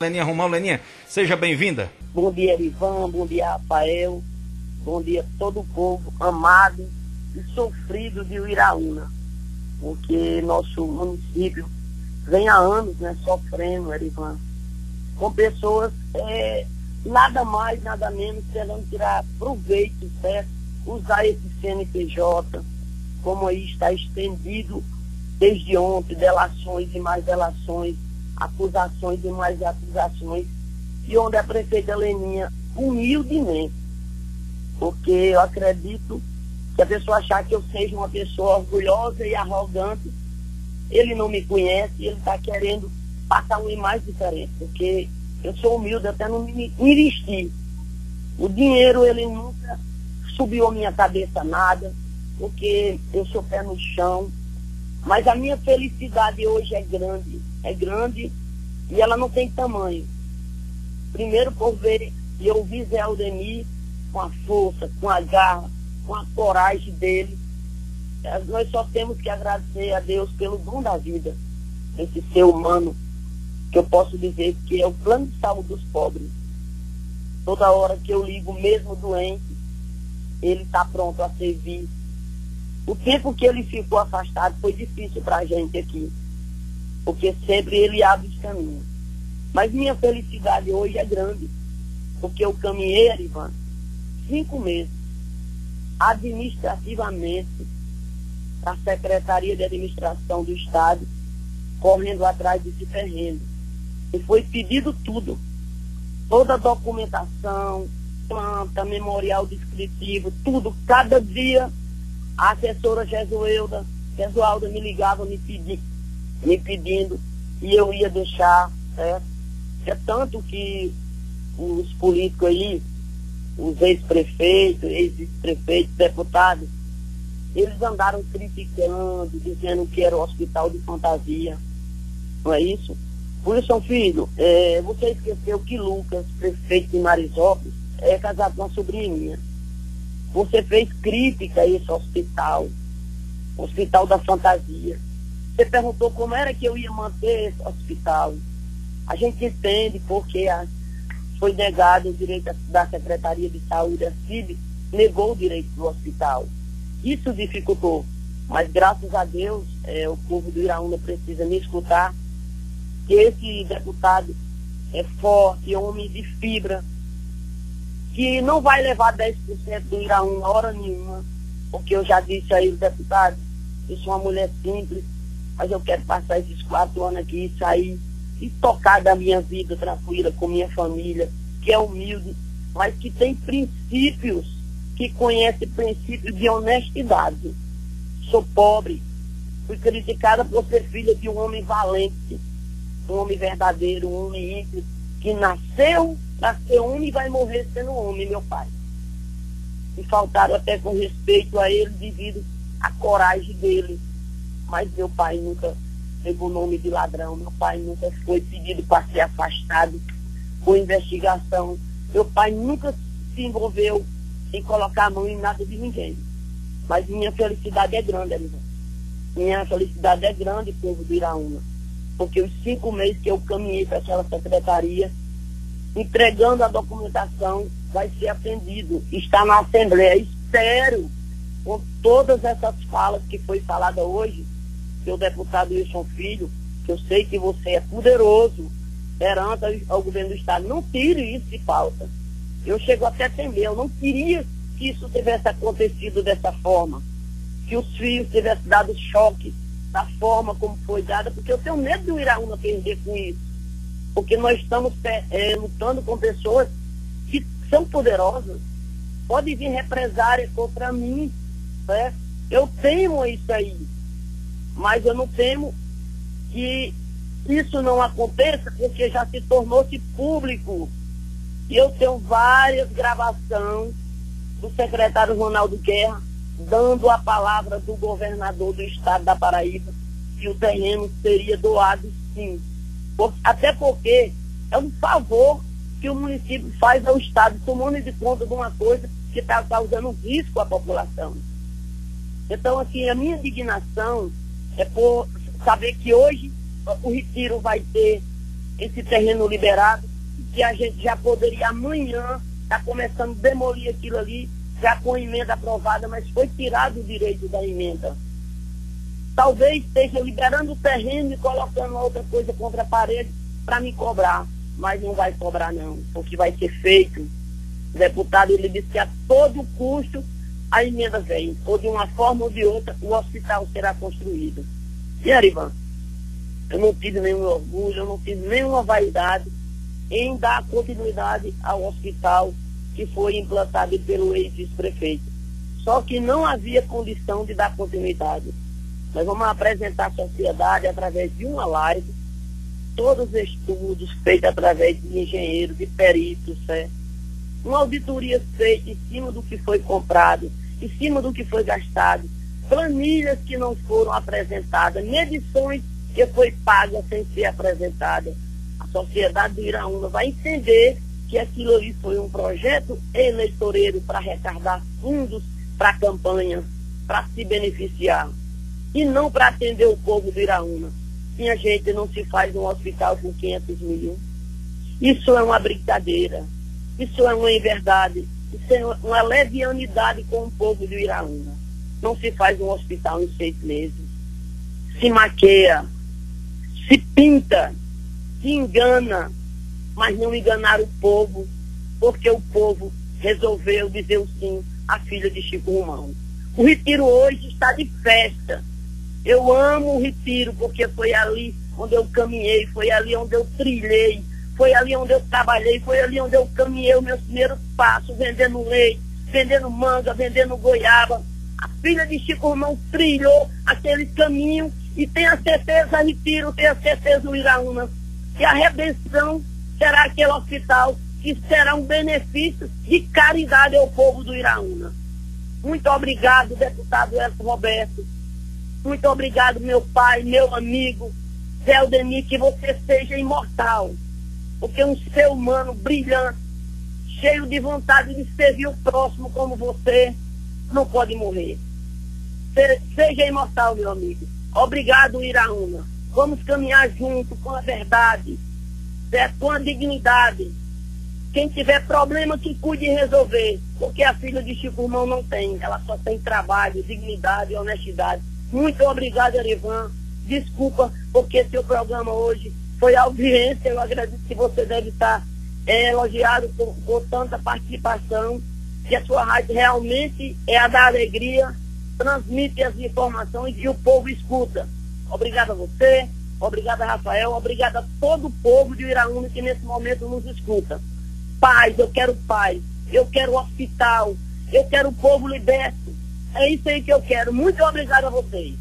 Leninha Romão. Leninha, seja bem-vinda. Bom dia, Erivan, bom dia, Rafael, bom dia a todo o povo amado e sofrido de Uiraúna, porque nosso município vem há anos, né, sofrendo, Erivan, com pessoas nada mais, nada menos, querendo tirar proveito, certo? Usar esse CNPJ, como aí está estendido desde ontem, delações e mais delações, acusações e mais acusações, e onde a prefeita Leninha, humildemente, porque eu acredito que a pessoa achar que eu seja uma pessoa orgulhosa e arrogante, ele não me conhece e ele está querendo passar uma imagem diferente, porque eu sou humilde até não me investir. O dinheiro, ele nunca subiu a minha cabeça nada, porque eu sou pé no chão, mas a minha felicidade hoje é grande e ela não tem tamanho. Primeiro por ver e ouvir Zé Aldenir com a força, com a garra, com a coragem dele. Nós só temos que agradecer a Deus pelo dom da vida, esse ser humano, que eu posso dizer que é o plano de saúde dos pobres. Toda hora que eu ligo, mesmo doente, ele está pronto a servir. O tempo que ele ficou afastado foi difícil para a gente aqui, porque sempre ele abre os caminhos. Mas minha felicidade hoje é grande, porque eu caminhei, Erivan, 5 meses, administrativamente, da Secretaria de Administração do Estado, correndo atrás desse terreno. E foi pedido tudo, toda a documentação, planta, memorial descritivo, tudo, cada dia. A assessora Jesuelda me ligava me pedindo e eu ia deixar, certo? É tanto que os políticos aí, os ex-prefeitos, deputados, eles andaram criticando, dizendo que era um hospital de fantasia, não é isso? Wilson Filho, você esqueceu que Lucas, prefeito de Marizópolis, é casado com uma sobrinha minha. Você fez crítica a esse hospital, hospital da fantasia. Você perguntou como era que eu ia manter esse hospital. A gente entende porque foi negado o direito da Secretaria de Saúde, a CIB negou o direito do hospital. Isso dificultou, mas graças a Deus, o povo do Uiraúna precisa me escutar, que esse deputado é forte, homem de fibra, que não vai levar 10% do Uiraúna hora nenhuma, porque eu já disse aí, deputado, eu sou uma mulher simples, mas eu quero passar esses 4 anos aqui e sair e tocar da minha vida tranquila com minha família, que é humilde, mas que tem princípios, que conhece princípios de honestidade. Sou pobre, fui criticada por ser filha de um homem valente, um homem verdadeiro, um homem íntimo, que nasceu para ser homem e vai morrer sendo homem, meu pai. E faltaram até com respeito a ele devido à coragem dele. Mas meu pai nunca pegou o nome de ladrão, meu pai nunca foi pedido para ser afastado por investigação. Meu pai nunca se envolveu em colocar a mão em nada de ninguém. Mas minha felicidade é grande, amiga. Minha felicidade é grande, povo do Uiraúna. Porque os 5 meses que eu caminhei para aquela secretaria, entregando a documentação, vai ser atendido. Está na Assembleia. Espero, com todas essas falas que foi falada hoje, seu deputado Wilson Filho, que eu sei que você é poderoso perante ao governo do Estado. Não tire isso de pauta. Eu chego até a temer. Eu não queria que isso tivesse acontecido dessa forma, que os filhos tivessem dado choque da forma como foi dada, porque eu tenho medo do Uiraúna perder com isso. Porque nós estamos lutando com pessoas que são poderosas, podem vir represárias contra mim, né? Eu temo isso aí, mas eu não temo que isso não aconteça, porque já se tornou-se público. E eu tenho várias gravações do secretário Ronaldo Guerra dando a palavra do governador do estado da Paraíba que o terreno seria doado, sim. Até porque é um favor que o município faz ao Estado, tomando de conta de uma coisa que está causando risco à população. Então, assim, a minha indignação é por saber que hoje o retiro vai ter esse terreno liberado, que a gente já poderia amanhã estar começando a demolir aquilo ali, já com a emenda aprovada, mas foi tirado o direito da emenda. Talvez esteja liberando o terreno e colocando outra coisa contra a parede para me cobrar, mas não vai cobrar não, porque vai ser feito. O deputado, ele disse que a todo custo a emenda vem, ou de uma forma ou de outra, o hospital será construído. E Erivan, eu não tive nenhum orgulho, eu não tive nenhuma vaidade em dar continuidade ao hospital que foi implantado pelo ex-vice-prefeito. Só que não havia condição de dar continuidade. Nós vamos apresentar à sociedade através de uma live todos os estudos feitos através de engenheiros, de peritos, uma auditoria feita em cima do que foi comprado, em cima do que foi gastado, planilhas que não foram apresentadas, medições que foi paga sem ser apresentada. A sociedade do Uiraúna vai entender que aquilo ali foi um projeto eleitoreiro para arrecadar fundos para a campanha, para se beneficiar, e não para atender o povo do Uiraúna. Minha gente, não se faz um hospital com 500 mil. Isso é uma brincadeira. Isso é uma inverdade, isso é uma levianidade com o povo do Uiraúna. Não se faz um hospital em 6 meses. Se maqueia, se pinta, se engana, mas não enganar o povo, porque o povo resolveu dizer o sim à filha de Chico Romão. O Retiro hoje está de festa. Eu amo o Retiro, porque foi ali onde eu caminhei, foi ali onde eu trilhei, foi ali onde eu trabalhei, foi ali onde eu caminhei os meus primeiros passos, vendendo leite, vendendo manga, vendendo goiaba. A filha de Chico Romão trilhou aquele caminho e tenha certeza, Retiro, tenha certeza, Uiraúna, que a redenção será aquele hospital que será um benefício de caridade ao povo do Uiraúna. Muito obrigado, deputado Ernesto Roberto. Muito obrigado, meu pai, meu amigo Zé Aldenir, que você seja imortal. Porque um ser humano brilhante, cheio de vontade de servir o próximo como você, não pode morrer. Seja imortal, meu amigo. Obrigado, Uiraúna. Vamos caminhar junto com a verdade, com a dignidade. Quem tiver problema, que cuide e resolver. Porque a filha de Chico Romão não tem. Ela só tem trabalho, dignidade e honestidade. Muito obrigado, Erivan. Desculpa, porque seu programa hoje foi a audiência, eu acredito que você deve estar elogiado por tanta participação, que a sua rádio realmente é a da alegria, transmite as informações e o povo escuta. Obrigado a você, obrigado a Rafael, obrigado a todo o povo de Uiraúna que nesse momento nos escuta. Paz, eu quero hospital, eu quero o povo liberto, é isso aí que eu quero. Muito obrigado a vocês.